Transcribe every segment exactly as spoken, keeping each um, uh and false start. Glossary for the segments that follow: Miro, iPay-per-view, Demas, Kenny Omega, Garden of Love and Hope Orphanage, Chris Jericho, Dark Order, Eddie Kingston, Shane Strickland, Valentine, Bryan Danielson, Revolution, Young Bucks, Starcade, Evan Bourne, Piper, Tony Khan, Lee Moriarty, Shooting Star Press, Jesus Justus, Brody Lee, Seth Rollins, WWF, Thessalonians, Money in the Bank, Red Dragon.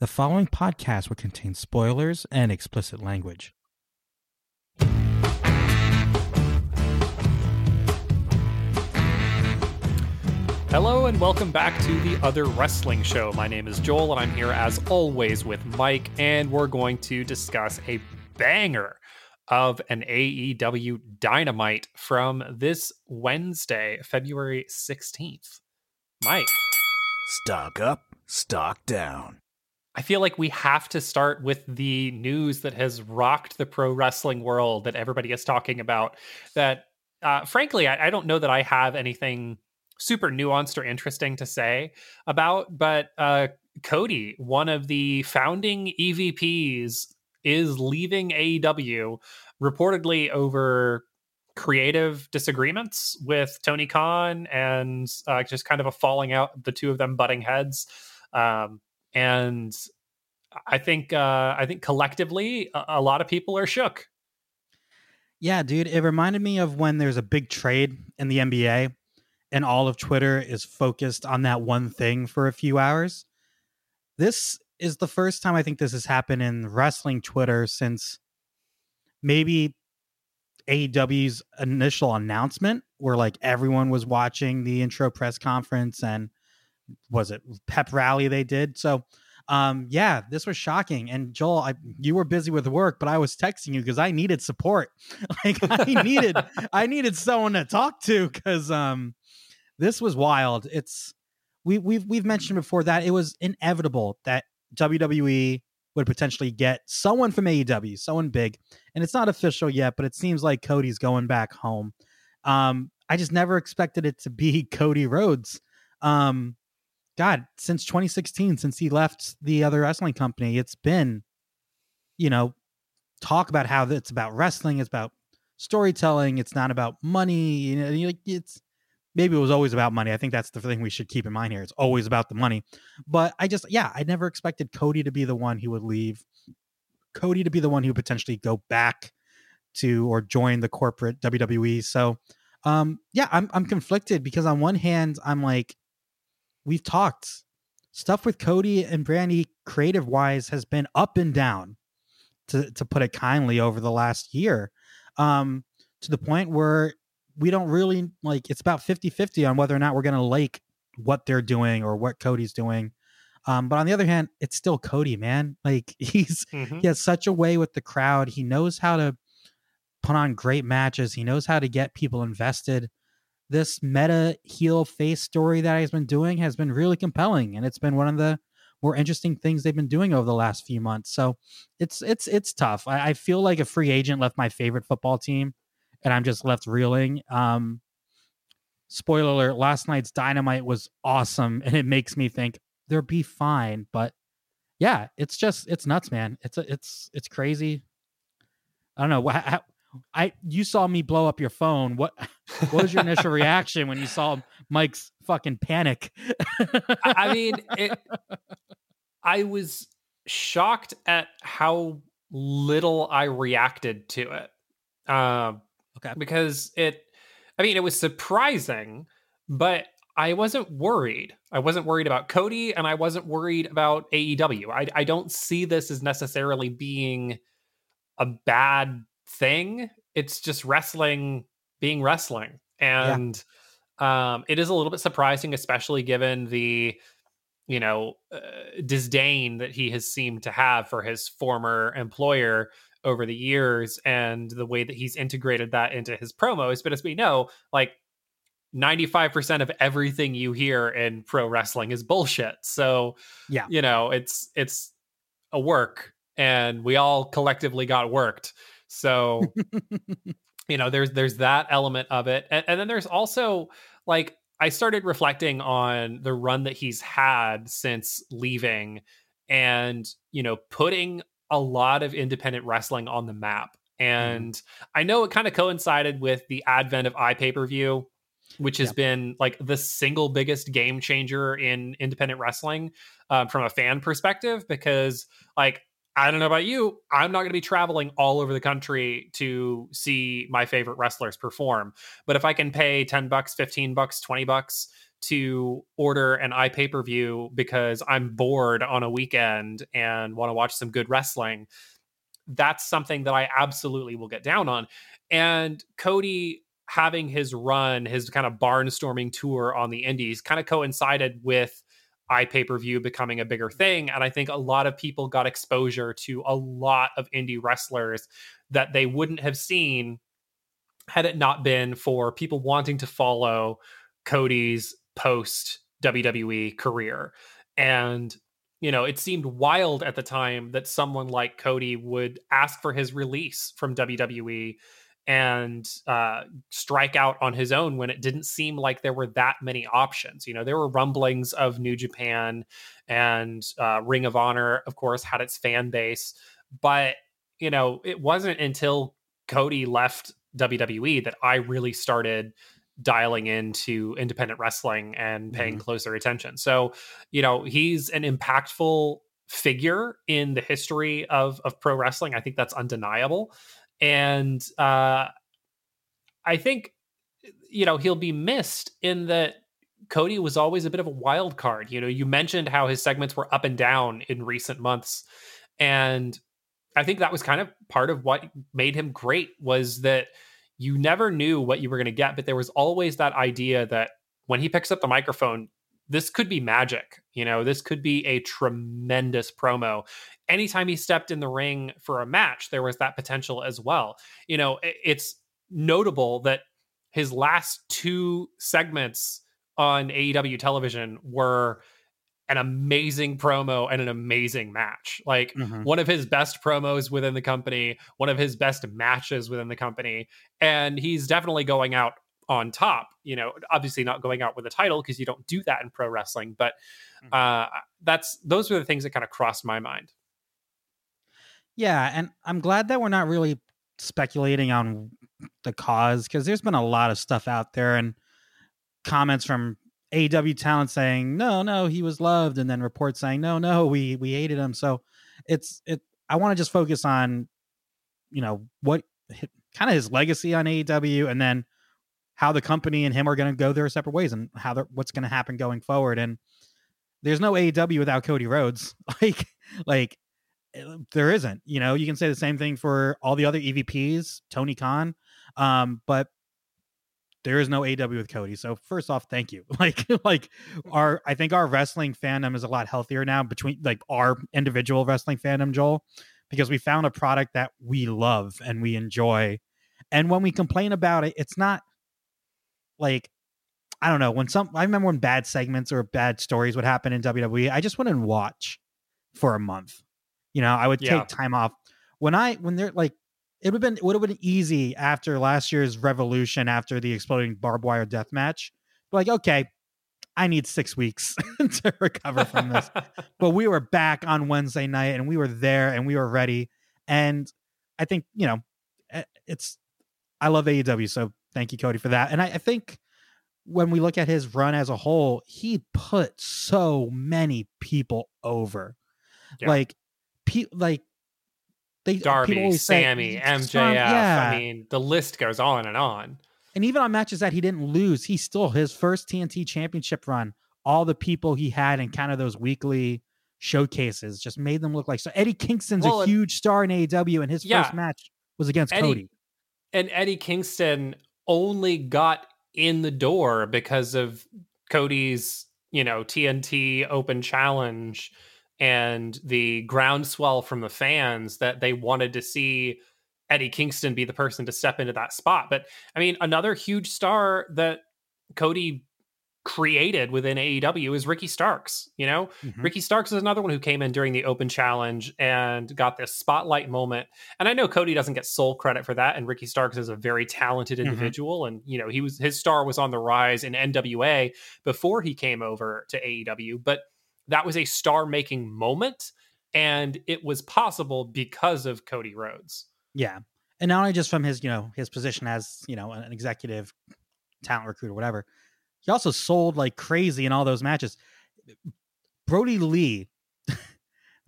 The following podcast will contain spoilers and explicit language. Hello and welcome back to The Other Wrestling Show. My name is Joel and I'm here as always with Mike, and we're going to discuss a banger of an A E W Dynamite from this Wednesday, February sixteenth. Mike. Stock up, stock down. I feel like we have to start with the news that has rocked the pro wrestling world that everybody is talking about. That, uh, frankly, I, I don't know that I have anything super nuanced or interesting to say about, but uh, Cody, one of the founding E V Ps, is leaving A E W reportedly over creative disagreements with Tony Khan and uh, just kind of a falling out, the two of them butting heads. Um, And I think uh, I think collectively, a, a lot of people are shook. Yeah, dude, it reminded me of when there's a big trade in the N B A and all of Twitter is focused on that one thing for a few hours. This is the first time I think this has happened in wrestling Twitter since maybe A E W's initial announcement, where like everyone was watching the intro press conference and was it pep rally they did? So, um, yeah, this was shocking. And Joel, I, you were busy with work, but I was texting you because I needed support. Like I needed, I needed someone to talk to because um, this was wild. It's we we've we've mentioned before that it was inevitable that W W E would potentially get someone from A E W, someone big, and it's not official yet, but it seems like Cody's going back home. Um, I just never expected it to be Cody Rhodes. Um, God, since twenty sixteen, since he left the other wrestling company, it's been, you know, talk about how it's about wrestling. It's about storytelling. It's not about money. You know, it's maybe it was always about money. I think that's the thing we should keep in mind here. It's always about the money. But I just, yeah, I never expected Cody to be the one who would leave. Cody to be the one who would potentially go back to or join the corporate W W E. So, um, yeah, I'm I'm conflicted because on one hand, I'm like, we've talked stuff with Cody and Brandy creative wise has been up and down, to, to put it kindly, over the last year, um, to the point where we don't really like, it's about fifty fifty on whether or not we're going to like what they're doing or what Cody's doing. Um, but on the other hand, it's still Cody, man. Like he's, mm-hmm. he has such a way with the crowd. He knows how to put on great matches. He knows how to get people invested. This meta heel face story that he's been doing has been really compelling. And it's been one of the more interesting things they've been doing over the last few months. So it's, it's, it's tough. I, I feel like a free agent left my favorite football team and I'm just left reeling. Um, spoiler alert, last night's Dynamite was awesome. And it makes me think they'll be fine, but yeah, it's just, it's nuts, man. It's a, it's, it's crazy. I don't know what, how, I you saw me blow up your phone. What what was your initial reaction when you saw Mike's fucking panic? I mean, it, I was shocked at how little I reacted to it. Um, okay, because it, I mean, it was surprising, but I wasn't worried. I wasn't worried about Cody, and I wasn't worried about A E W. I I don't see this as necessarily being a bad thing. It's just wrestling being wrestling, and yeah. um it is a little bit surprising, especially given the you know uh, disdain that he has seemed to have for his former employer over the years and the way that he's integrated that into his promos. But as we know, like ninety-five percent of everything you hear in pro wrestling is bullshit, so yeah you know it's it's a work, and we all collectively got worked. So, you know, there's there's that element of it. And, and then there's also, like, I started reflecting on the run that he's had since leaving and, you know, putting a lot of independent wrestling on the map. And mm. I know it kind of coincided with the advent of iPay-per-view, which has yep. been like the single biggest game changer in independent wrestling uh, from a fan perspective, because like, I don't know about you, I'm not going to be traveling all over the country to see my favorite wrestlers perform. But if I can pay ten bucks, fifteen bucks, twenty bucks to order an iPay-per-view because I'm bored on a weekend and want to watch some good wrestling. That's something that I absolutely will get down on. And Cody having his run, his kind of barnstorming tour on the indies, kind of coincided with iPay-per-view becoming a bigger thing. And I think a lot of people got exposure to a lot of indie wrestlers that they wouldn't have seen had it not been for people wanting to follow Cody's post W W E career. And, you know, it seemed wild at the time that someone like Cody would ask for his release from W W E and uh, strike out on his own when it didn't seem like there were that many options. You know, there were rumblings of New Japan, and uh, Ring of Honor, of course, had its fan base. But, you know, it wasn't until Cody left W W E that I really started dialing into independent wrestling and paying mm-hmm. closer attention. So, you know, he's an impactful figure in the history of, of pro wrestling. I think that's undeniable. And uh, I think, you know, he'll be missed in that Cody was always a bit of a wild card. You know, you mentioned how his segments were up and down in recent months. And I think that was kind of part of what made him great, was that you never knew what you were going to get, but there was always that idea that when he picks up the microphone, this could be magic. You know, this could be a tremendous promo. Anytime he stepped in the ring for a match, there was that potential as well. You know, it's notable that his last two segments on A E W television were an amazing promo and an amazing match. Like mm-hmm. one of his best promos within the company, one of his best matches within the company. And he's definitely going out on top, you know, obviously not going out with a title because you don't do that in pro wrestling, but uh, that's, those were the things that kind of crossed my mind. Yeah. And I'm glad that we're not really speculating on the cause, because there's been a lot of stuff out there and comments from A E W talent saying, no, no, he was loved. And then reports saying, no, no, we, we hated him. So it's, it, I want to just focus on, you know, what kind of his legacy on A E W, and then how the company and him are going to go their separate ways, and how what's going to happen going forward. And there's no A E W without Cody Rhodes. Like, like there isn't, you know, you can say the same thing for all the other E V Ps, Tony Khan. Um, but there is no A E W with Cody. So first off, thank you. Like, like our, I think our wrestling fandom is a lot healthier now, between like our individual wrestling fandom, Joel, because we found a product that we love and we enjoy. And when we complain about it, it's not, like, I don't know, when some, I remember when bad segments or bad stories would happen in W W E, I just wouldn't watch for a month. You know, I would yeah. take time off when I, when they're like, it would have been, would have been easy after last year's Revolution, after the exploding barbed wire death match, like, okay, I need six weeks to recover from this, but we were back on Wednesday night and we were there and we were ready. And I think, you know, it's, I love A E W. So thank you, Cody, for that. And I, I think when we look at his run as a whole, he put so many people over. Yeah. Like, pe- like they Darby, Sammy, say, M J F. Strong, yeah. I mean, the list goes on and on. And even on matches that he didn't lose, he still, his first T N T Championship run, all the people he had in kind of those weekly showcases just made them look like, so Eddie Kingston's well, a huge star in A E W, and his yeah, first match was against Eddie, Cody. And Eddie Kingston only got in the door because of Cody's, you know, T N T Open Challenge and the groundswell from the fans that they wanted to see Eddie Kingston be the person to step into that spot. But I mean, another huge star that Cody created within A E W is Ricky Starks. You know, mm-hmm. Ricky Starks is another one who came in during the Open Challenge and got this spotlight moment. And I know Cody doesn't get sole credit for that, and Ricky Starks is a very talented individual. Mm-hmm. And, you know, he was, his star was on the rise in N W A before he came over to A E W, but that was a star making moment, and it was possible because of Cody Rhodes. Yeah. And not only just from his, you know, his position as, you know, an executive talent recruiter, whatever. He also sold like crazy in all those matches. Brody Lee,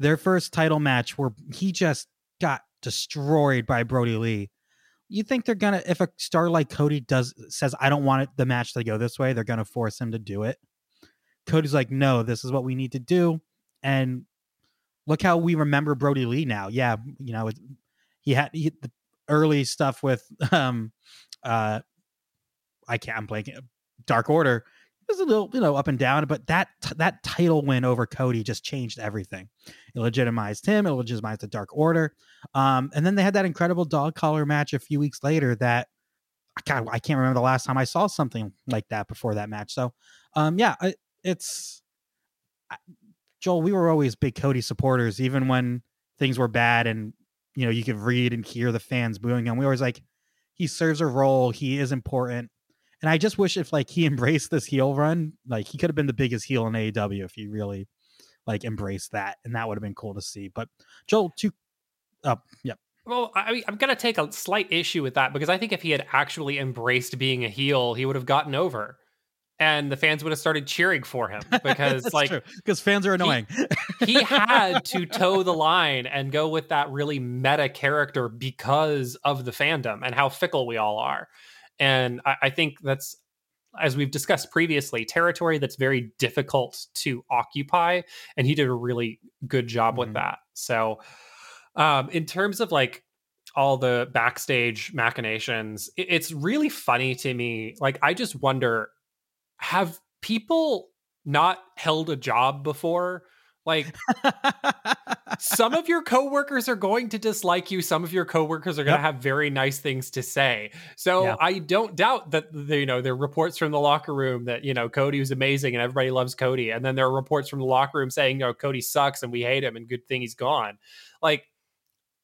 their first title match, where he just got destroyed by Brody Lee. you think they're going to, if a star like Cody does says, I don't want it, the match to go this way, they're going to force him to do it. Cody's like, no, this is what we need to do. And look how we remember Brody Lee now. Yeah. You know, it, he had he, the early stuff with, um, uh, I can't, I'm blanking, Dark Order. It was a little, you know, up and down, but that, that title win over Cody just changed everything. It legitimized him. It legitimized the Dark Order. Um, and then they had that incredible dog collar match a few weeks later that, God, I can't remember the last time I saw something like that before that match. So, um, yeah, I, it's I, Joel, we were always big Cody supporters, even when things were bad and, you know, you could read and hear the fans booing him. We were always like, he serves a role. He is important. And I just wish if like he embraced this heel run, like he could have been the biggest heel in A E W if he really like embraced that. And that would have been cool to see. But Joel, two up. Oh, yep. Well, I, I'm going to take a slight issue with that because I think if he had actually embraced being a heel, he would have gotten over. And the fans would have started cheering for him because like, because fans are annoying. he, he had to toe the line and go with that really meta character because of the fandom and how fickle we all are. And I, I think that's, as we've discussed previously, territory that's very difficult to occupy. And he did a really good job mm-hmm. with that. So um, in terms of like, all the backstage machinations, it, it's really funny to me. Like, I just wonder, have people not held a job before? Like, some of your coworkers are going to dislike you. Some of your coworkers are going to yep. have very nice things to say. So yeah. I don't doubt that, the, you know, there are reports from the locker room that, you know, Cody was amazing and everybody loves Cody. And then there are reports from the locker room saying, no, Cody sucks and we hate him and good thing he's gone. Like,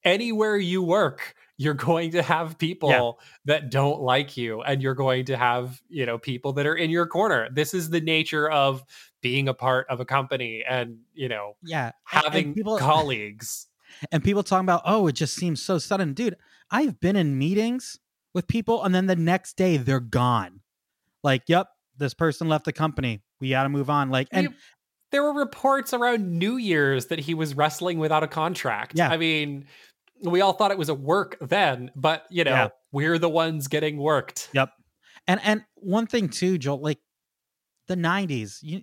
anywhere you work, you're going to have people yeah. that don't like you, and you're going to have, you know, people that are in your corner. This is the nature of being a part of a company and, you know, yeah. having and people, colleagues. And people talking about, oh, it just seems so sudden. Dude, I've been in meetings with people and then the next day they're gone. Like, yep, this person left the company. We got to move on. Like, and you, there were reports around New Year's that he was wrestling without a contract. Yeah. I mean, we all thought it was a work then, but, you know, yeah. we're the ones getting worked. Yep. And and one thing, too, Joel, like the nineties, you,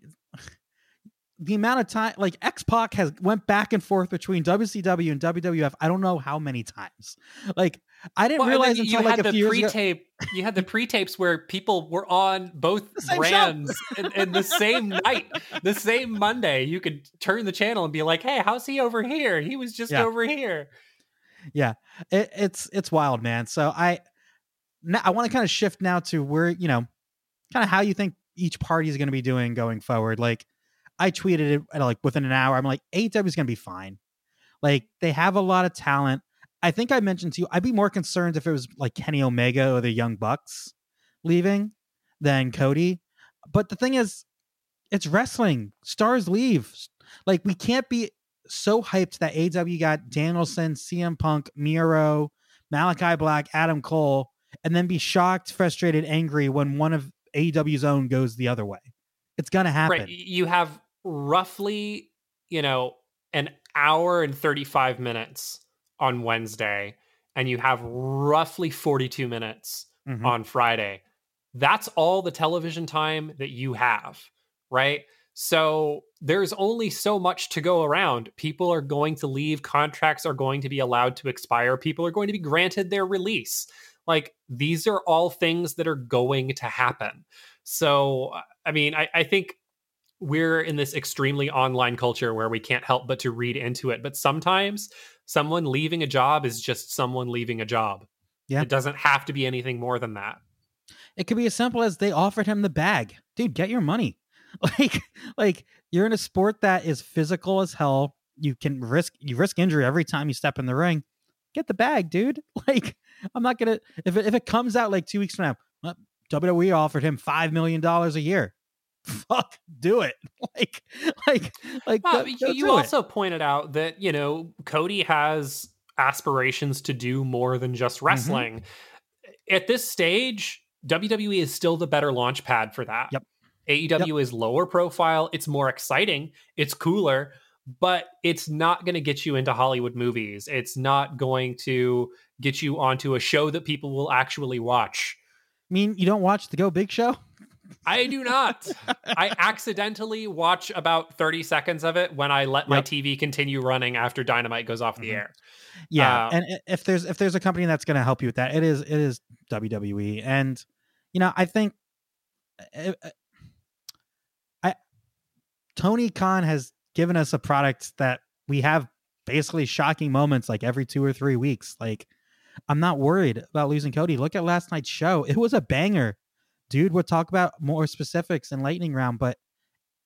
the amount of time, like X-Pac has went back and forth between W C W and W W F. I don't know how many times. Like, I didn't well, realize until you like had a the few pre-tape, years ago. You had the pre-tapes where people were on both brands in, in the same night, the same Monday. You could turn the channel and be like, hey, how's he over here? He was just yeah. over here. Yeah, it, it's it's wild, man. So I now I want to kind of shift now to where, you know, kind of how you think each party is going to be doing going forward. Like I tweeted it at, like within an hour. I'm like, A E W is going to be fine. Like they have a lot of talent. I think I mentioned to you, I'd be more concerned if it was like Kenny Omega or the Young Bucks leaving than Cody. But the thing is, it's wrestling. Stars leave. Like we can't be so hyped that A E W got Danielson, C M Punk, Miro, Malachi Black, Adam Cole, and then be shocked, frustrated, angry when one of A E W's own goes the other way. It's going to happen. Right. You have roughly, you know, an hour and thirty-five minutes on Wednesday, and you have roughly forty-two minutes mm-hmm. on Friday. That's all the television time that you have, right? So there's only so much to go around. People are going to leave. Contracts are going to be allowed to expire. People are going to be granted their release. Like these are all things that are going to happen. So, I mean, I, I think we're in this extremely online culture where we can't help but to read into it. But sometimes someone leaving a job is just someone leaving a job. Yeah. It doesn't have to be anything more than that. It could be as simple as they offered him the bag. Dude, get your money. Like, like you're in a sport that is physical as hell. You can risk, you risk injury every time you step in the ring. Get the bag, dude. Like, I'm not going to, if it, if it comes out like two weeks from now, W W E offered him five million dollars a year. Fuck, do it. Like, like, like, well, go, go you also it. pointed out that, you know, Cody has aspirations to do more than just wrestling. Mm-hmm. At this stage, W W E is still the better launch pad for that. Yep. A E W yep. is lower profile. It's more exciting. It's cooler. but it's not going to get you into Hollywood movies. It's not going to get you onto a show that people will actually watch. I mean, you don't watch the Go Big Show? I do not. I accidentally watch about thirty seconds of it when I let my yep. T V continue running after Dynamite goes off the mm-hmm. air. Yeah. Um, and if there's, if there's a company that's going to help you with that, it is, it is W W E. And, you know, I think I, I Tony Khan has given us a product that we have basically shocking moments like every two or three weeks. Like, I'm not worried about losing Cody. Look at last night's show. It was a banger. Dude, we'll talk about more specifics in lightning round, but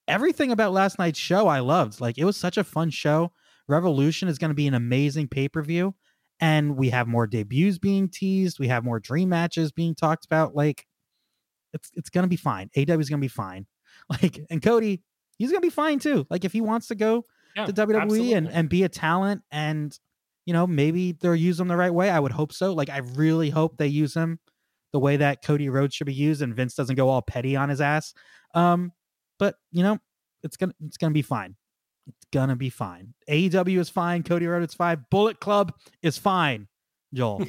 everything about last night's show I loved. Like, it was such a fun show. Revolution is going to be an amazing pay-per-view, and we have more debuts being teased. We have more dream matches being talked about. Like, it's it's going to be fine. A E W is going to be fine. Like, and Cody, he's going to be fine too. Like, if he wants to go yeah, to W W E absolutely. and and be a talent, and you know, maybe they'll use him the right way. I would hope so. Like, I really hope they use him the way that Cody Rhodes should be used, and Vince doesn't go all petty on his ass. Um, but you know, it's gonna it's gonna be fine. It's gonna be fine. A E W is fine. Cody Rhodes is fine. Bullet Club is fine. Joel,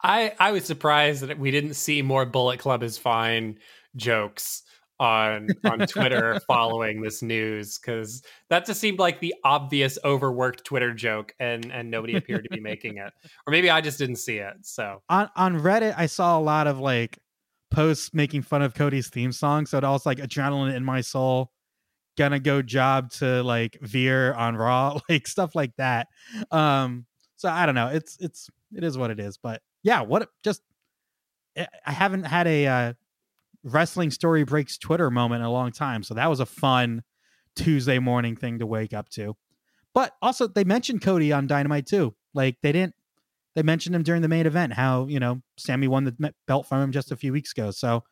I I was surprised that we didn't see more Bullet Club is fine jokes on on Twitter following this news, because that just seemed like the obvious overworked Twitter joke, and and nobody appeared to be making it. Or maybe I just didn't see it. So on on Reddit, I saw a lot of like posts making fun of Cody's theme song. So it all was like adrenaline in my soul, gonna go job to like Veer on Raw, like stuff like that. Um, so I don't know. It's it's it is what it is. But yeah, what just I haven't had a. Uh, Wrestling Story Breaks Twitter moment in a long time. So that was a fun Tuesday morning thing to wake up to. But also they mentioned Cody on Dynamite too. Like they didn't, they mentioned him during the main event, how, you know, Sammy won the belt from him just a few weeks ago. So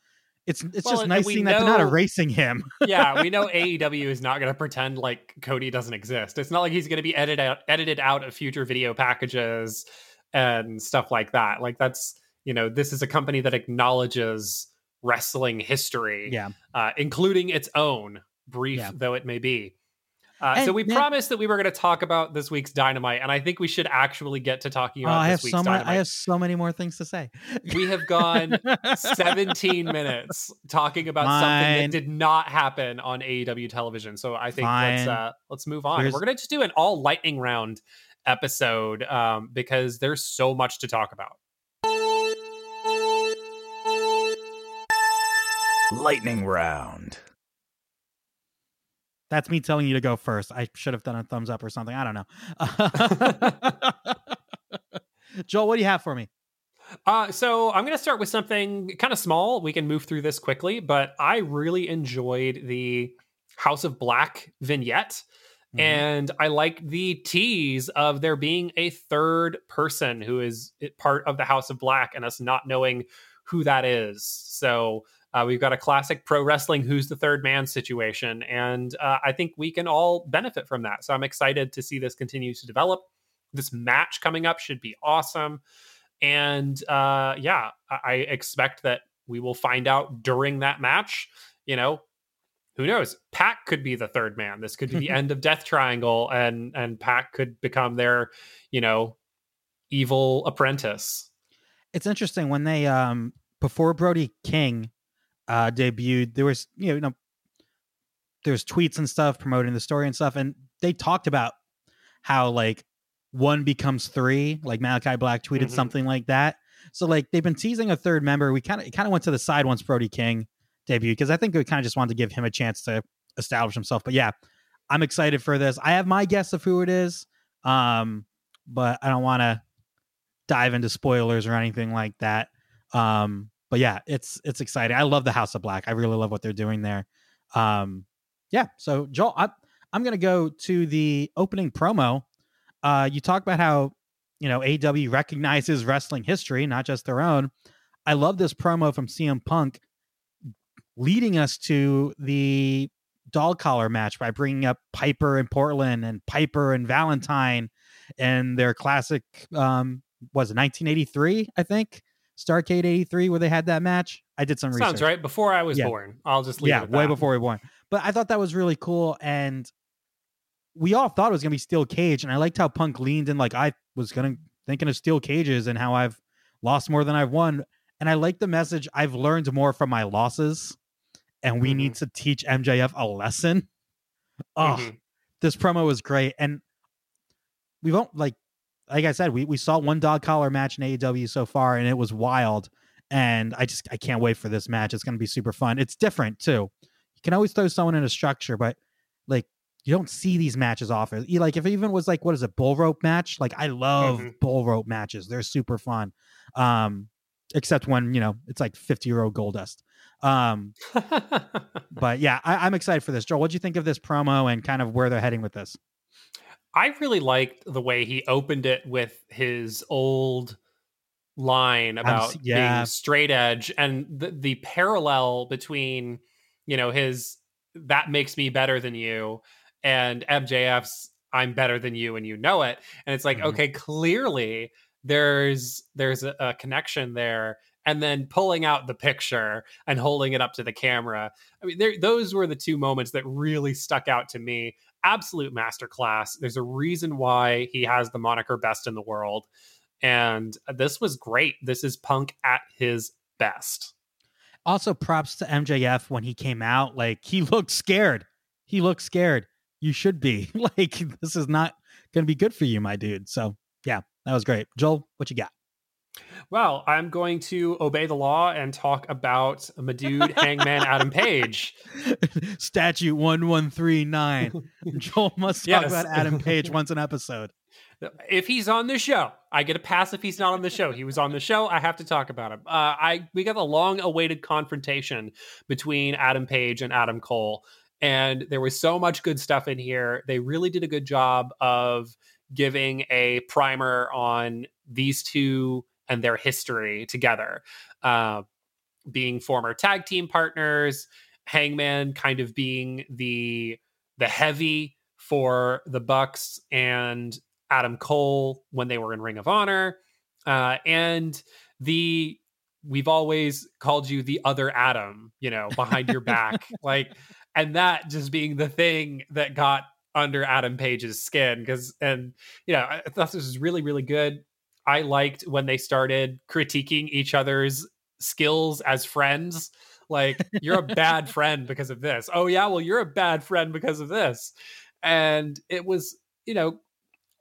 it's, it's well, just nice seeing know, that they're not erasing him. Yeah. We know A E W is not going to pretend like Cody doesn't exist. It's not like he's going to be edited out, edited out of future video packages and stuff like that. Like that's, you know, this is a company that acknowledges wrestling history, yeah, uh, including its own, brief yeah. though it may be. Uh, and, so we yeah. promised that we were going to talk about this week's Dynamite, and I think we should actually get to talking about oh, this I have week's so Dynamite. Ma- I have so many more things to say. We have gone seventeen minutes talking about Fine. something that did not happen on A E W television. So I think Fine. let's uh, let's move on. Here's- we're going to just do an all lightning round episode um, because there's so much to talk about. Lightning round. That's me telling you to go first. I should have done a thumbs up or something. I don't know. Joel, what do you have for me? Uh, so I'm going to start with something kind of small. We can move through this quickly, but I really enjoyed the House of Black vignette. Mm-hmm. And I like the tease of there being a third person who is part of the House of Black and us not knowing who that is. So Uh, we've got a classic pro wrestling who's the third man situation, and uh, I think we can all benefit from that. So I'm excited to see this continue to develop. This match coming up should be awesome. And uh, yeah, I-, I expect that we will find out during that match, you know, who knows? Pac could be the third man. This could be the end of Death Triangle, and and Pac could become their, you know, evil apprentice. It's interesting when they, um, before Brody King Uh, debuted, there was you know there's tweets and stuff promoting the story and stuff, and they talked about how like one becomes three, like Malachi Black tweeted mm-hmm. something like that. So like they've been teasing a third member. We kind of kind of went to the side once Brody King debuted, because I think we kind of just wanted to give him a chance to establish himself. But yeah, I'm excited for this. I have my guess of who it is, um, but I don't want to dive into spoilers or anything like that. Um, But yeah, it's it's exciting. I love the House of Black. I really love what they're doing there. Um, yeah. So Joel, I, I'm going to go to the opening promo. Uh, you talk about how, you know, A E W recognizes wrestling history, not just their own. I love this promo from C M Punk leading us to the dog collar match by bringing up Piper and Portland and Piper and Valentine and their classic, um, was it nineteen eighty-three, I think? Starcade eighty-three, where they had that match. I did some Sounds research. Sounds right. Before I was yeah. born. I'll just leave yeah, it at that. Way before we were born. But I thought that was really cool. And we all thought it was going to be steel cage. And I liked how Punk leaned in, like, I was going to thinking of steel cages and how I've lost more than I've won. And I like the message. I've learned more from my losses and we mm-hmm. need to teach M J F a lesson. Oh, mm-hmm. This promo was great. And we won't like, like I said, we, we saw one dog collar match in A E W so far and it was wild. And I just, I can't wait for this match. It's going to be super fun. It's different too. You can always throw someone in a structure, but like, you don't see these matches often. Like if it even was like, what is it? Bull rope match. Like I love mm-hmm. bull rope matches. They're super fun. Um, except when, you know, it's like fifty year old Goldust. Um, but yeah, I, I'm excited for this. Joel, what'd you think of this promo and kind of where they're heading with this? I really liked the way he opened it with his old line about yeah. being straight edge and the, the parallel between, you know, his, that makes me better than you, and M J F's I'm better than you and you know it. And it's like, mm-hmm. okay, clearly there's there's a, a connection there. And then pulling out the picture and holding it up to the camera. I mean, there, those were the two moments that really stuck out to me. Absolute masterclass. There's a reason why he has the moniker best in the world. And this was great. This is Punk at his best. Also, props to M J F when he came out. Like, he looked scared. He looked scared. You should be. Like, this is not going to be good for you, my dude. So, yeah, that was great. Joel, what you got? Well, I'm going to obey the law and talk about my dude, Hangman Adam Page. Statute one one three nine. Joel must talk yes. about Adam Page once an episode. If he's on the show, I get a pass. If he's not on the show, he was on the show. I have to talk about him. Uh, I we got a long-awaited confrontation between Adam Page and Adam Cole, and there was so much good stuff in here. They really did a good job of giving a primer on these two and their history together, uh, being former tag team partners, Hangman kind of being the the heavy for the Bucks and Adam Cole when they were in Ring of Honor, uh, and the we've always called you the other Adam, you know, behind your back, like, and that just being the thing that got under Adam Page's skin, because and you know, I thought this was really, really good. I liked when they started critiquing each other's skills as friends. Like, you're a bad friend because of this. Oh yeah, well you're a bad friend because of this, and it was, you know,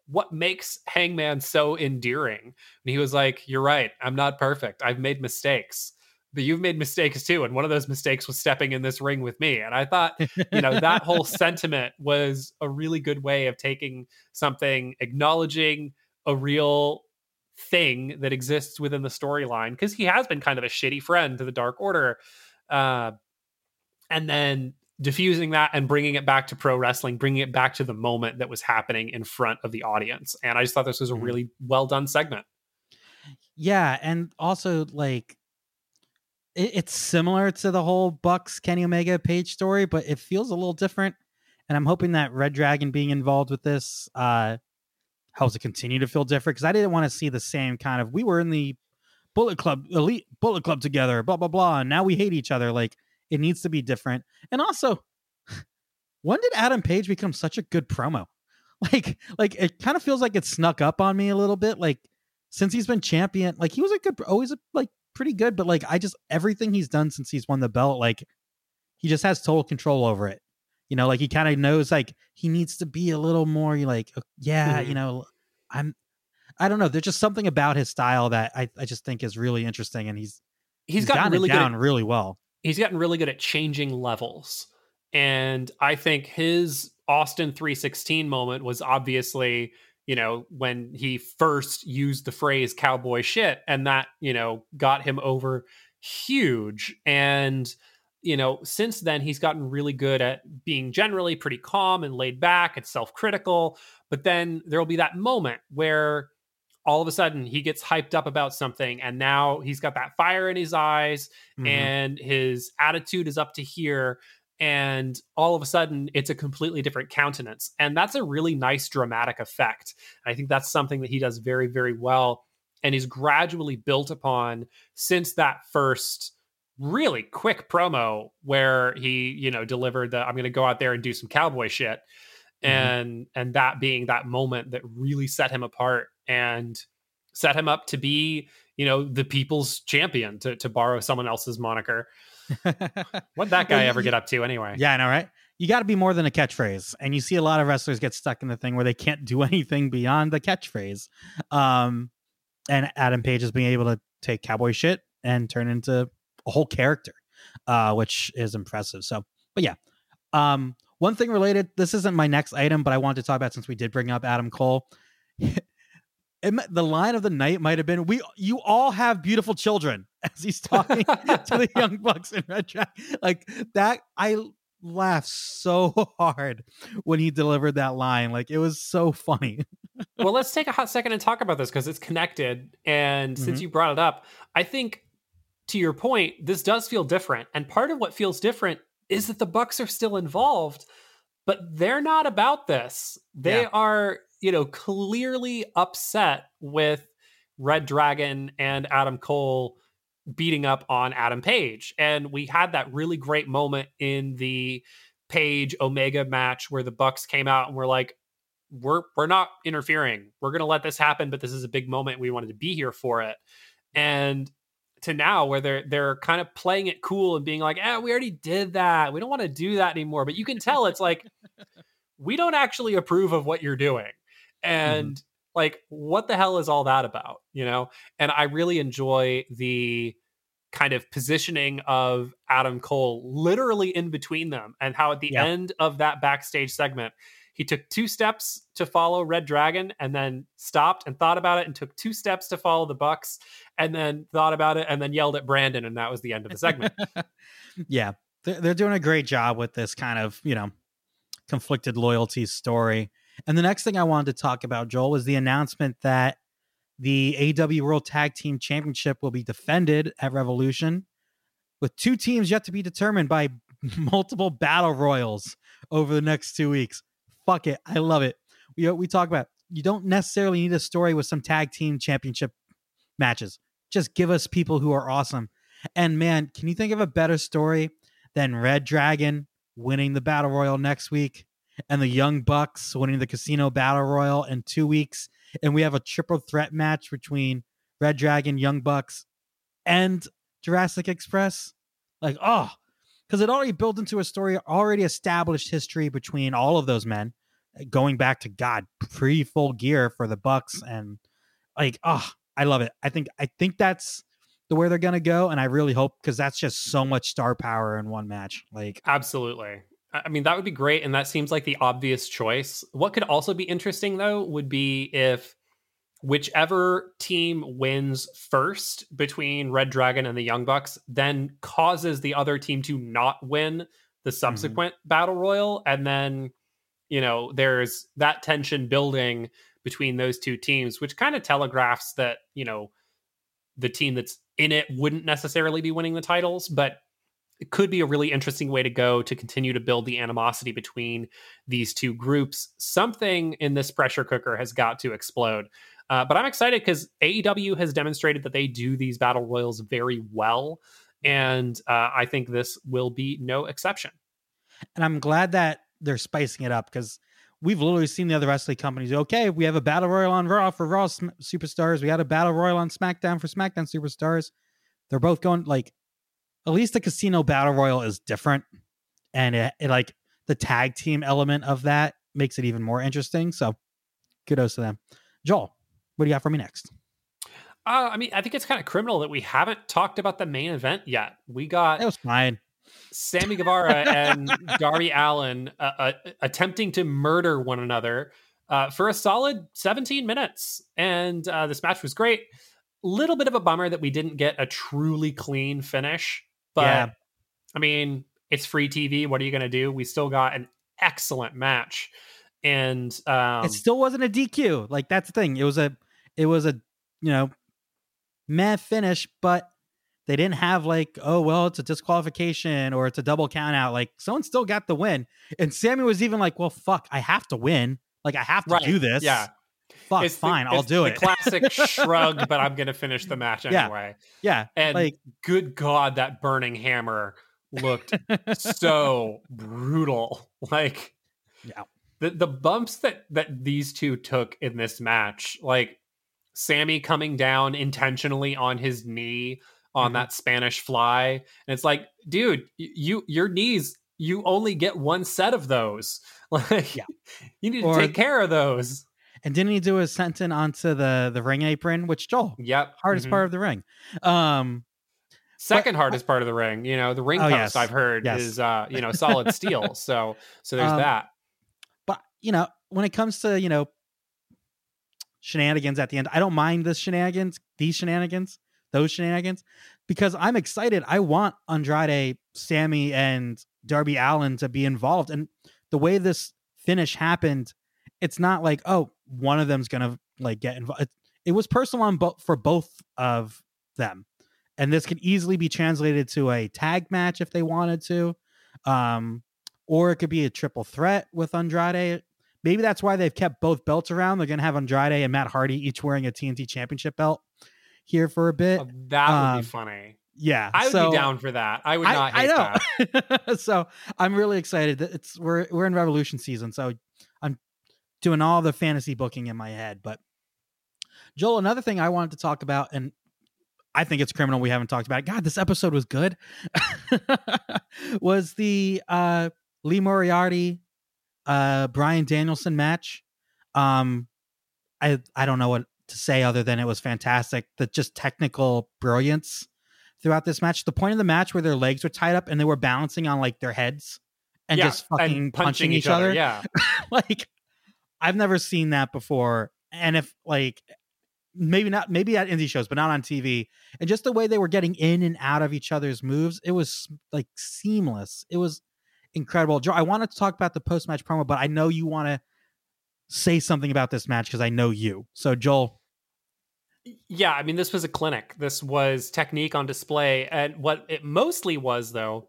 what makes Hangman so endearing? And he was like, you're right. I'm not perfect. I've made mistakes, but you've made mistakes too. And one of those mistakes was stepping in this ring with me. And I thought, you know, that whole sentiment was a really good way of taking something, acknowledging a real thing that exists within the storyline. Cause he has been kind of a shitty friend to the Dark Order. Uh, and then diffusing that and bringing it back to pro wrestling, bringing it back to the moment that was happening in front of the audience. And I just thought this was a really well done segment. Yeah. And also, like, it, it's similar to the whole Bucks, Kenny Omega, Page story, but it feels a little different. And I'm hoping that Red Dragon being involved with this uh, helps it continue to feel different. Cause I didn't want to see the same kind of, we were in the Bullet Club, elite Bullet Club together, blah, blah, blah. And now we hate each other. Like, it needs to be different. And also, when did Adam Page become such a good promo? Like, like it kind of feels like it snuck up on me a little bit. Like, since he's been champion, like he was a good, always a, like pretty good, but like, I just, everything he's done since he's won the belt, like he just has total control over it. You know, like he kind of knows, like he needs to be a little more like, yeah, you know, I'm, I don't know. There's just something about his style that I, I just think is really interesting. And he's, he's, he's gotten really down good. really well. He's gotten really good at changing levels. And I think his Austin three sixteen moment was obviously, you know, when he first used the phrase cowboy shit, and that, you know, got him over huge. And, you know, since then he's gotten really good at being generally pretty calm and laid back and self-critical. But then there'll be that moment where all of a sudden he gets hyped up about something, and now he's got that fire in his eyes mm-hmm. and his attitude is up to here. And all of a sudden it's a completely different countenance. And that's a really nice dramatic effect. And I think that's something that he does very, very well and is gradually built upon since that first really quick promo where he, you know, delivered the, I'm going to go out there and do some cowboy shit. and mm-hmm. and that being that moment that really set him apart and set him up to be, you know, the people's champion, to to borrow someone else's moniker. What'd that guy ever get up to anyway? Yeah, I know, right? You got to be more than a catchphrase, and you see a lot of wrestlers get stuck in the thing where they can't do anything beyond the catchphrase. Um, and Adam Page is being able to take cowboy shit and turn into a whole character, uh, which is impressive. So, but yeah, um, one thing related. This isn't my next item, but I wanted to talk about since we did bring up Adam Cole. it, the line of the night might have been, "We, you all have beautiful children," as he's talking to the Young Bucks in Red Dragon. Like that, I. laughed so hard when he delivered that line. Like, it was so funny. Well, let's take a hot second and talk about this because it's connected. And mm-hmm. since you brought it up, I think to your point, this does feel different. And part of what feels different is that the Bucks are still involved, but they're not about this. They yeah. are, you know, clearly upset with Red Dragon and Adam Cole beating up on Adam Page. And we had that really great moment in the Page Omega match where the Bucks came out and were like, we're, we're not interfering. We're going to let this happen, but this is a big moment. We wanted to be here for it. And to now where they're, they're kind of playing it cool and being like, eh, we already did that. We don't want to do that anymore. But you can tell it's like, we don't actually approve of what you're doing. And mm-hmm. like, what the hell is all that about, you know? And I really enjoy the kind of positioning of Adam Cole literally in between them and how at the yeah. end of that backstage segment, he took two steps to follow Red Dragon and then stopped and thought about it and took two steps to follow the Bucks and then thought about it and then yelled at Brandon. And that was the end of the segment. yeah, they're doing a great job with this kind of, you know, conflicted loyalty story. And the next thing I wanted to talk about, Joel, was the announcement that the A E W World Tag Team Championship will be defended at Revolution with two teams yet to be determined by multiple battle royals over the next two weeks. Fuck it. I love it. We, we talk about, you don't necessarily need a story with some tag team championship matches. Just give us people who are awesome. And man, can you think of a better story than Red Dragon winning the battle royal next week? And the Young Bucks winning the Casino Battle Royal in two weeks. And we have a triple threat match between Red Dragon, Young Bucks, and Jurassic Express. Like, oh, because it already built into a story, already established history between all of those men, going back to God, pre-Full Gear for the Bucks. And like, oh, I love it. I think I think that's the way they're going to go. And I really hope, because that's just so much star power in one match. Like, absolutely. I mean, that would be great. And that seems like the obvious choice. What could also be interesting, though, would be if whichever team wins first between Red Dragon and the Young Bucks then causes the other team to not win the subsequent mm-hmm. battle royal. And then, you know, there's that tension building between those two teams, which kind of telegraphs that, you know, the team that's in it wouldn't necessarily be winning the titles, but it could be a really interesting way to go to continue to build the animosity between these two groups. Something in this pressure cooker has got to explode. Uh, but I'm excited because A E W has demonstrated that they do these battle royals very well. And uh, I think this will be no exception. And I'm glad that they're spicing it up because we've literally seen the other wrestling companies. Okay, we have a battle royal on Raw for Raw sm- Superstars. We had a battle royal on SmackDown for SmackDown Superstars. They're both going like, at least the Casino Battle Royal is different. And it, it like the tag team element of that makes it even more interesting. So kudos to them. Joel, what do you got for me next? Uh, I mean, I think it's kind of criminal that we haven't talked about the main event yet. We got it was fine. Sammy Guevara and Darby Allin uh, uh, attempting to murder one another uh, for a solid seventeen minutes. And uh, this match was great. Little bit of a bummer that we didn't get a truly clean finish. But yeah. I mean, it's free T V. What are you going to do? We still got an excellent match, and um, it still wasn't a D Q. Like that's the thing. It was a, it was a, you know, meh finish, but they didn't have like, oh, well, it's a disqualification or it's a double count out. Like someone still got the win. And Sammy was even like, well, fuck, I have to win. Like I have to right. do this. Yeah. Fuck, it's fine, the, I'll it's do the it. Classic shrug, but I'm going to finish the match anyway. Yeah, yeah. And like, good God, that burning hammer looked so brutal. Like, yeah. the the bumps that that these two took in this match, like Sammy coming down intentionally on his knee on mm-hmm. that Spanish fly, and it's like, dude, you your knees, you only get one set of those. Like, yeah. you need or, to take care of those. And didn't he do a senton onto the the ring apron, which Joel, yep, hardest mm-hmm. part of the ring. Um, Second but, hardest part of the ring, you know, the ring oh, post yes. I've heard yes. is, uh, you know, solid steel. So, so there's um, that. But, you know, when it comes to, you know, shenanigans at the end, I don't mind this shenanigans, these shenanigans, those shenanigans, because I'm excited. I want Andrade, Sammy, and Darby Allin to be involved. And the way this finish happened, it's not like, oh, one of them's going to like get involved. It, it was personal on bo- for both of them. And this could easily be translated to a tag match if they wanted to. Um, or it could be a triple threat with Andrade. Maybe that's why they've kept both belts around. They're going to have Andrade and Matt Hardy each wearing a T N T Championship belt here for a bit. Oh, that would um, be funny. Yeah. I would so, be down for that. I would I, not hate I know. that. So I'm really excited. It's we're we're in Revolution season, so I'm doing all the fantasy booking in my head. But Joel, another thing I wanted to talk about, and I think it's criminal we haven't talked about it. God, this episode was good. was the uh, Lee Moriarty, uh, Bryan Danielson match. Um, I I don't know what to say other than it was fantastic. The just technical brilliance throughout this match. The point of the match where their legs were tied up and they were balancing on like their heads and yeah, just fucking and punching, punching each other. other. Yeah, like I've never seen that before. And if like. Maybe not, maybe at indie shows, but not on T V. And just the way they were getting in and out of each other's moves, it was like seamless. It was incredible. Joe, I wanted to talk about the post-match promo, but I know you want to say something about this match because I know you. So, Joel. Yeah, I mean, this was a clinic. This was technique on display. And what it mostly was, though,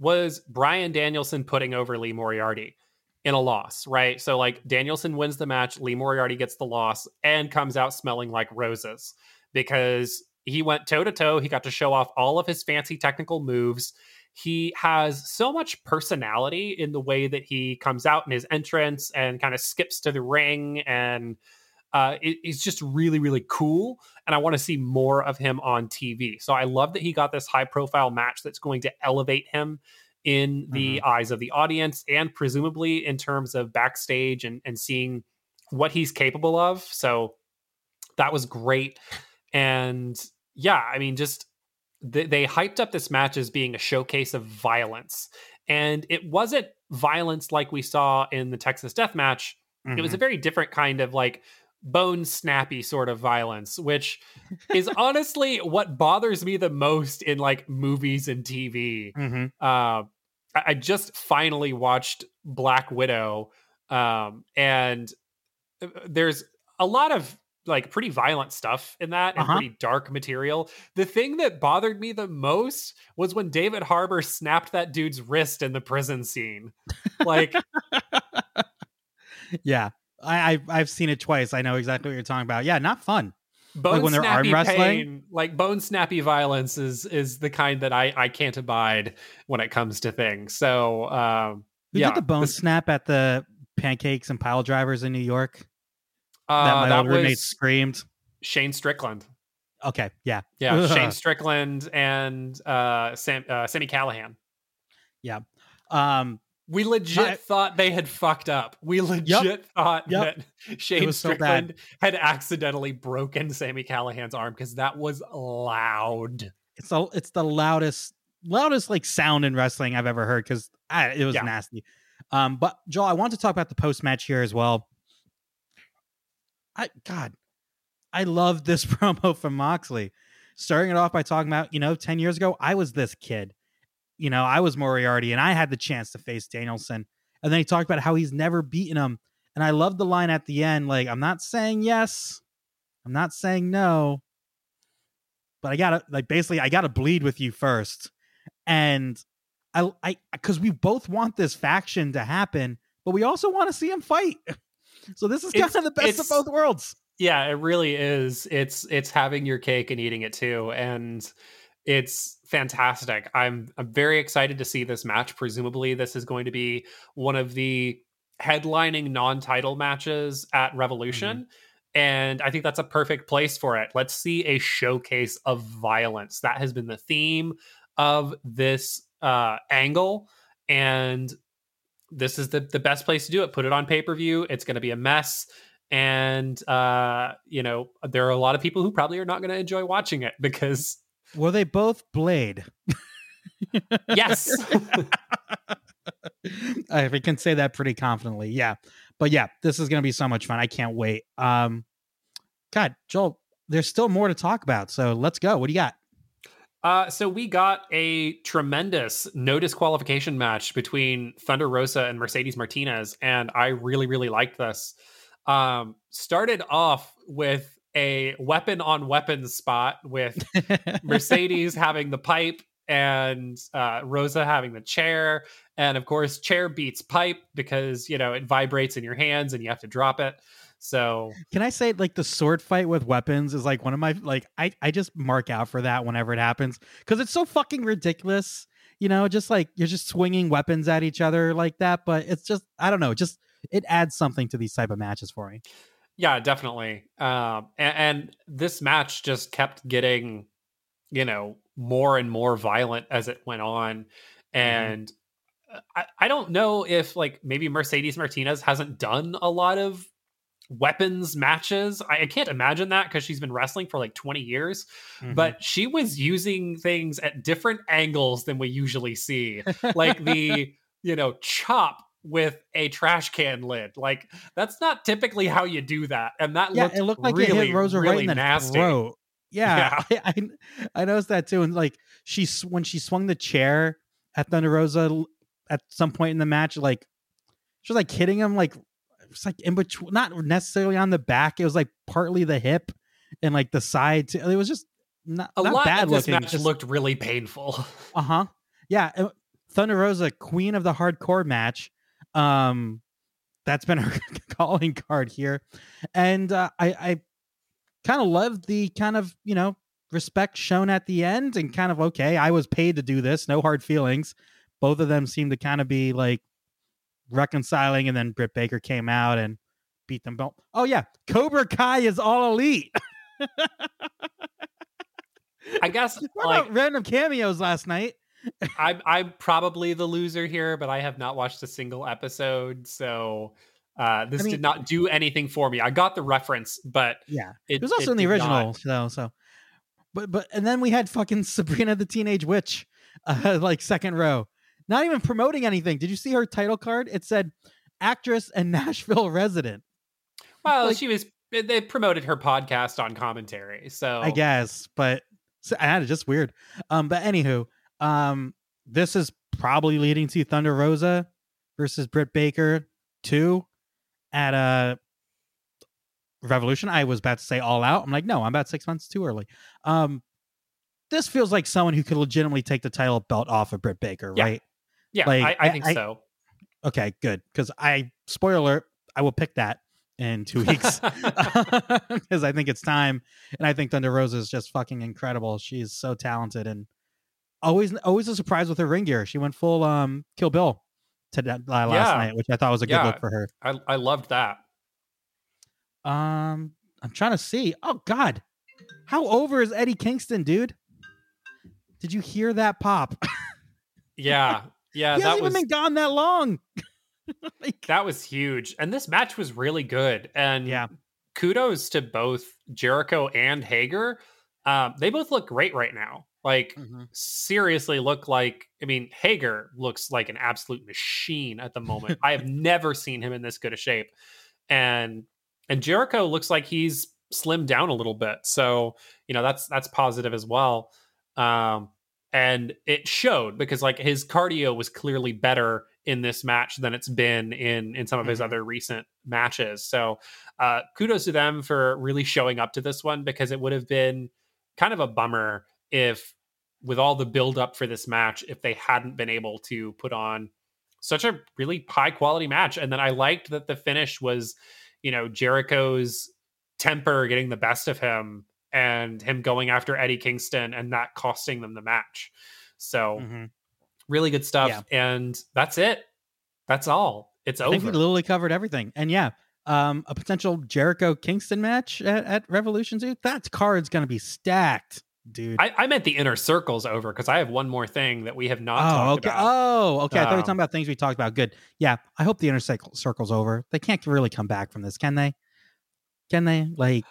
was Bryan Danielson putting over Lee Moriarty in a loss, right? So like Danielson wins the match, Lee Moriarty gets the loss and comes out smelling like roses because he went toe to toe. He got to show off all of his fancy technical moves. He has so much personality in the way that he comes out in his entrance and kind of skips to the ring. And uh, it, it's just really, really cool. And I want to see more of him on T V. So I love that he got this high profile match that's going to elevate him in the mm-hmm. eyes of the audience and presumably in terms of backstage and, and seeing what he's capable of. So that was great. And yeah, I mean, just they, they hyped up this match as being a showcase of violence, and it wasn't violence like we saw in the Texas Death Match. Mm-hmm. It was a very different kind of like bone snappy sort of violence, which is honestly what bothers me the most in like movies and T V. Mm-hmm. Uh, I, I just finally watched Black Widow, um, and there's a lot of like pretty violent stuff in that and uh-huh. pretty dark material. The thing that bothered me the most was when David Harbour snapped that dude's wrist in the prison scene. Like, yeah. I, I've I've seen it twice. I know exactly what you're talking about. Yeah, not fun. Bone like when they're arm wrestling, pain, like bone snappy violence is is the kind that I, I can't abide when it comes to things. So um, who yeah, did the bone this, snap at the pancakes and pile drivers in New York? Uh, that my that old roommate screamed. Shane Strickland. Okay, yeah, yeah. Ugh. Shane Strickland and uh, Sam, uh, Sammy Callahan. Yeah. Um, We legit I, thought they had fucked up. We legit yep, thought yep. that Shane Strickland so had accidentally broken Sammy Callahan's arm because that was loud. It's the it's the loudest loudest like sound in wrestling I've ever heard because it was yeah. nasty. Um, but Joel, I want to talk about the post match here as well. I God, I love this promo from Moxley, starting it off by talking about, you know, ten years ago I was this kid. You know, I was Moriarty and I had the chance to face Danielson. And then he talked about how he's never beaten him. And I love the line at the end. Like, I'm not saying yes. I'm not saying no. But I got to like, basically I got to bleed with you first. And I, I, cause we both want this faction to happen, but we also want to see him fight. So this is kind it's, of the best of both worlds. Yeah, it really is. It's, it's having your cake and eating it too. And it's fantastic. I'm I'm very excited to see this match. Presumably this is going to be one of the headlining non-title matches at Revolution. Mm-hmm. And I think that's a perfect place for it. Let's see a showcase of violence. That has been the theme of this uh, angle. And this is the, the best place to do it. Put it on pay-per-view. It's going to be a mess. And, uh, you know, there are a lot of people who probably are not going to enjoy watching it because... Were they both Blade? Yes. I can say that pretty confidently. Yeah. But yeah, this is going to be so much fun. I can't wait. Um, God, Joel, there's still more to talk about. So let's go. What do you got? Uh, so we got a tremendous no disqualification match between Thunder Rosa and Mercedes Martinez. And I really, really liked this. Um, started off with a weapon on weapon spot with Mercedes having the pipe and uh, Rosa having the chair. And of course, chair beats pipe because, you know, it vibrates in your hands and you have to drop it. So can I say, like, the sword fight with weapons is like one of my, like, I, I just mark out for that whenever it happens because it's so fucking ridiculous. You know, just like you're just swinging weapons at each other like that. But it's just, I don't know, just it adds something to these type of matches for me. Yeah, definitely. Um, and, and this match just kept getting, you know, more and more violent as it went on. And mm. I, I don't know if, like, maybe Mercedes Martinez hasn't done a lot of weapons matches. I, I can't imagine that because she's been wrestling for like twenty years, mm-hmm. but she was using things at different angles than we usually see. Like the, you know, chop with a trash can lid. Like, that's not typically how you do that. And that yeah, looked, it looked like really, it hit Rosa really right in the nasty. Throat. Yeah, yeah. I, I, I noticed that too. And like she, when she swung the chair at Thunder Rosa at some point in the match, like she was like hitting him, like it's like in between, not necessarily on the back. It was like partly the hip and like the side. Too. It was just not, a not lot bad of this looking. Match just, looked really painful. Uh huh. Yeah, Thunder Rosa, queen of the hardcore match. Um, that's been her calling card here, and uh, I. I kind of loved the kind of, you know, respect shown at the end and kind of, okay, I was paid to do this. No hard feelings. Both of them seemed to kind of be like reconciling. And then Britt Baker came out and beat them both. Oh yeah. Cobra Kai is all elite. I guess what like, about random cameos last night? I'm, I'm probably the loser here, but I have not watched a single episode. So Uh, this I mean, did not do anything for me. I got the reference, but yeah, it, it was also it in the original, though. So, so, but but and then we had fucking Sabrina the Teenage Witch, uh, like second row, not even promoting anything. Did you see her title card? It said actress and Nashville resident. Well, like, she was. They promoted her podcast on commentary, so I guess. But so, I had it just weird. Um, but anywho, um, this is probably leading to Thunder Rosa versus Britt Baker two. At a Revolution, I was about to say All Out. I'm like, no, I'm about six months too early. Um, this feels like someone who could legitimately take the title belt off of Britt Baker, yeah. right? Yeah, like, I, I think I, so. Okay, good. Because I, spoiler alert, I will pick that in two weeks. Because I think it's time. And I think Thunder Rosa is just fucking incredible. She's so talented and always always a surprise with her ring gear. She went full um, Kill Bill. To that uh, last yeah. night, which I thought was a good yeah. look for her. I, I loved that. Um, I'm trying to see. Oh God, how over is Eddie Kingston, dude? Did you hear that pop? Yeah, yeah. He hasn't that even was, been gone that long. Like, that was huge, and this match was really good. And yeah, kudos to both Jericho and Hager. Um, they both look great right now. Like, mm-hmm. seriously look like, I mean, Hager looks like an absolute machine at the moment. I have never seen him in this good a shape. And and Jericho looks like he's slimmed down a little bit. So, you know, that's that's positive as well. Um, and it showed because, like, his cardio was clearly better in this match than it's been in, in some of his mm-hmm. other recent matches. So uh, kudos to them for really showing up to this one because it would have been kind of a bummer if with all the build up for this match, if they hadn't been able to put on such a really high quality match. And then I liked that the finish was, you know, Jericho's temper getting the best of him and him going after Eddie Kingston and that costing them the match. So mm-hmm. really good stuff. Yeah. And that's it. That's all. It's over. I think we literally covered everything. And yeah, um, a potential Jericho Kingston match at, at Revolution, dude. That card's going to be stacked, dude. I, I meant the inner circle's over because I have one more thing that we have not oh, talked okay. about. Oh, okay. Um, I thought we were talking about things we talked about. Good. Yeah. I hope the inner circle's over. They can't really come back from this, can they? Can they? Like,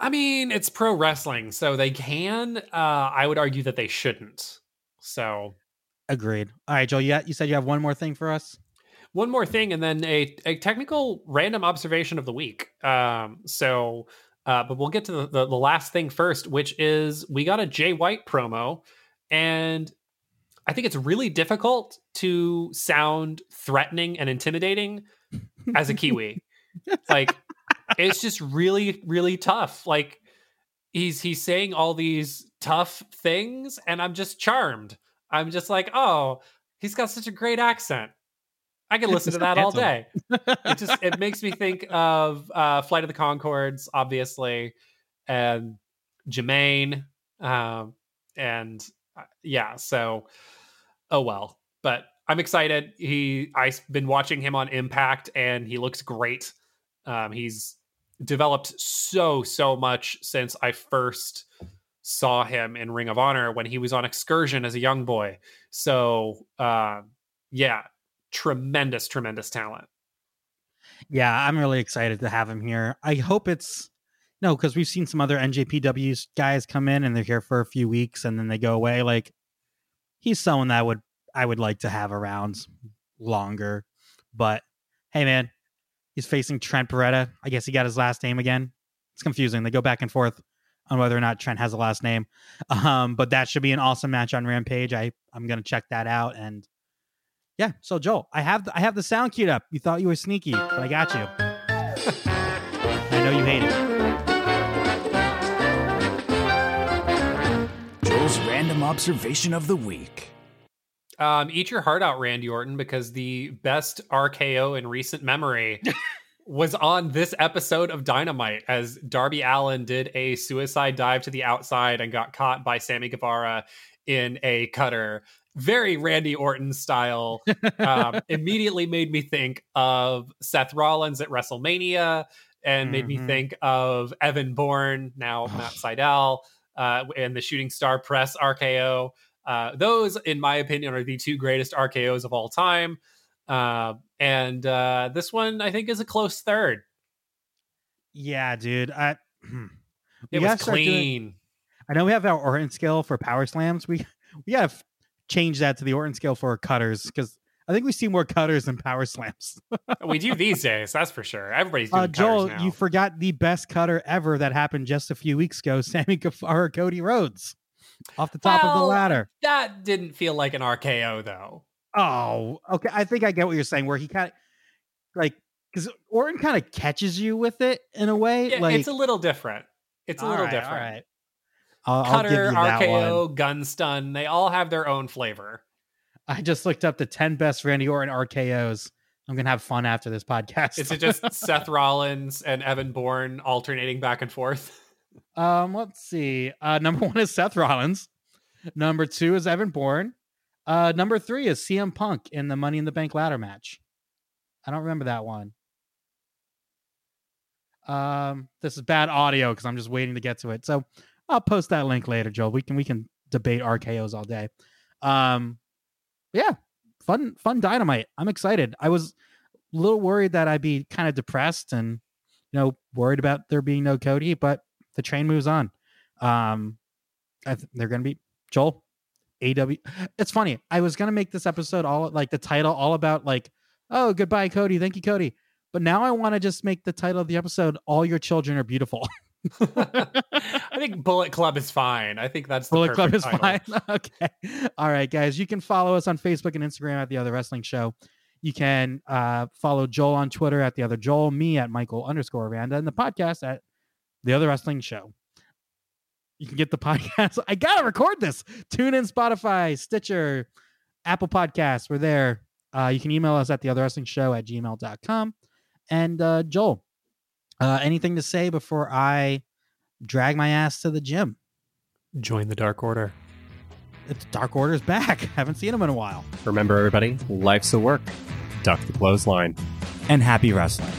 I mean, it's pro wrestling, so they can. Uh, I would argue that they shouldn't. So, agreed. All right, Joel, you, you said you have one more thing for us? One more thing, and then a, a technical random observation of the week. Um, so, uh, but we'll get to the, the, the last thing first, which is we got a Jay White promo, and I think it's really difficult to sound threatening and intimidating as a Kiwi. Like, it's just really, really tough. Like, he's he's saying all these tough things, and I'm just charmed. I'm just like, oh, he's got such a great accent. I can listen to that all day. It just it makes me think of uh, Flight of the Conchords, obviously, and Jermaine, um, and uh, yeah. So, oh well. But I'm excited. He I've been watching him on Impact, and he looks great. Um, he's developed so, so much since I first saw him in Ring of Honor when he was on excursion as a young boy. So, uh, yeah, tremendous, tremendous talent. Yeah, I'm really excited to have him here. I hope it's no, because we've seen some other N J P W guys come in and they're here for a few weeks and then they go away. Like, he's someone that I would I would like to have around longer. But hey, man. He's facing Trent Beretta. I guess he got his last name again. It's confusing. They go back and forth on whether or not Trent has a last name. Um, but that should be an awesome match on Rampage. I, I'm going to check that out. And yeah, so Joel, I have the, I have the sound queued up. You thought you were sneaky, but I got you. I know you hate it. Joel's random observation of the week. Um, eat your heart out, Randy Orton, because the best R K O in recent memory was on this episode of Dynamite as Darby Allin did a suicide dive to the outside and got caught by Sammy Guevara in a cutter. Very Randy Orton style. Um, immediately made me think of Seth Rollins at WrestleMania and mm-hmm. made me think of Evan Bourne, now Matt Sydal, uh, and the Shooting Star Press R K O. Uh, those, in my opinion, are the two greatest R K Os of all time. Uh, and uh, this one, I think, is a close third. Yeah, dude. I, it was clean. Doing, I know we have our Orton scale for power slams. We we got to f- change that to the Orton scale for cutters, because I think we see more cutters than power slams. We do these days, that's for sure. Everybody's doing uh, cutters Joel, now. You forgot the best cutter ever that happened just a few weeks ago, Sammy Guevara, Cody Rhodes. Off the top well, of the ladder. That didn't feel like an R K O, though. Oh, okay. I think I get what you're saying, where he kind of, like, because Orton kind of catches you with it in a way. Yeah, like, it's a little different. It's a little right, different. All right. I'll, Cutter, I'll R K O, Gun Stun, they all have their own flavor. I just looked up the ten best Randy Orton R K Os. I'm going to have fun after this podcast. Is it just Seth Rollins and Evan Bourne alternating back and forth? Um, let's see. Uh, number one is Seth Rollins. Number two is Evan Bourne. Uh, number three is C M Punk in the Money in the Bank ladder match. I don't remember that one. Um, this is bad audio because I'm just waiting to get to it. So I'll post that link later, Joel. We can we can debate R K Os all day. Um, yeah, fun fun Dynamite. I'm excited. I was a little worried that I'd be kind of depressed and you know worried about there being no Cody, but the train moves on. Um, I th- they're going to be Joel, A W. It's funny. I was going to make this episode all like the title all about like, oh, goodbye, Cody. Thank you, Cody. But now I want to just make the title of the episode, All Your Children Are Beautiful. I think Bullet Club is fine. I think that's the Bullet Club is title. Fine. Okay. All right, guys. You can follow us on Facebook and Instagram at The Other Wrestling Show. You can uh, follow Joel on Twitter at The Other Joel, me at Michael underscore Aranda, and the podcast at The Other Wrestling Show. You can get the podcast. I got to record this. Tune in, Spotify, Stitcher, Apple Podcasts. We're there. Uh, you can email us at theotherwrestlingshow at gmail dot com. And uh, Joel, uh, anything to say before I drag my ass to the gym? Join the Dark Order. The Dark Order's back. Haven't seen him in a while. Remember, everybody, life's a work. duck the clothesline. And happy wrestling.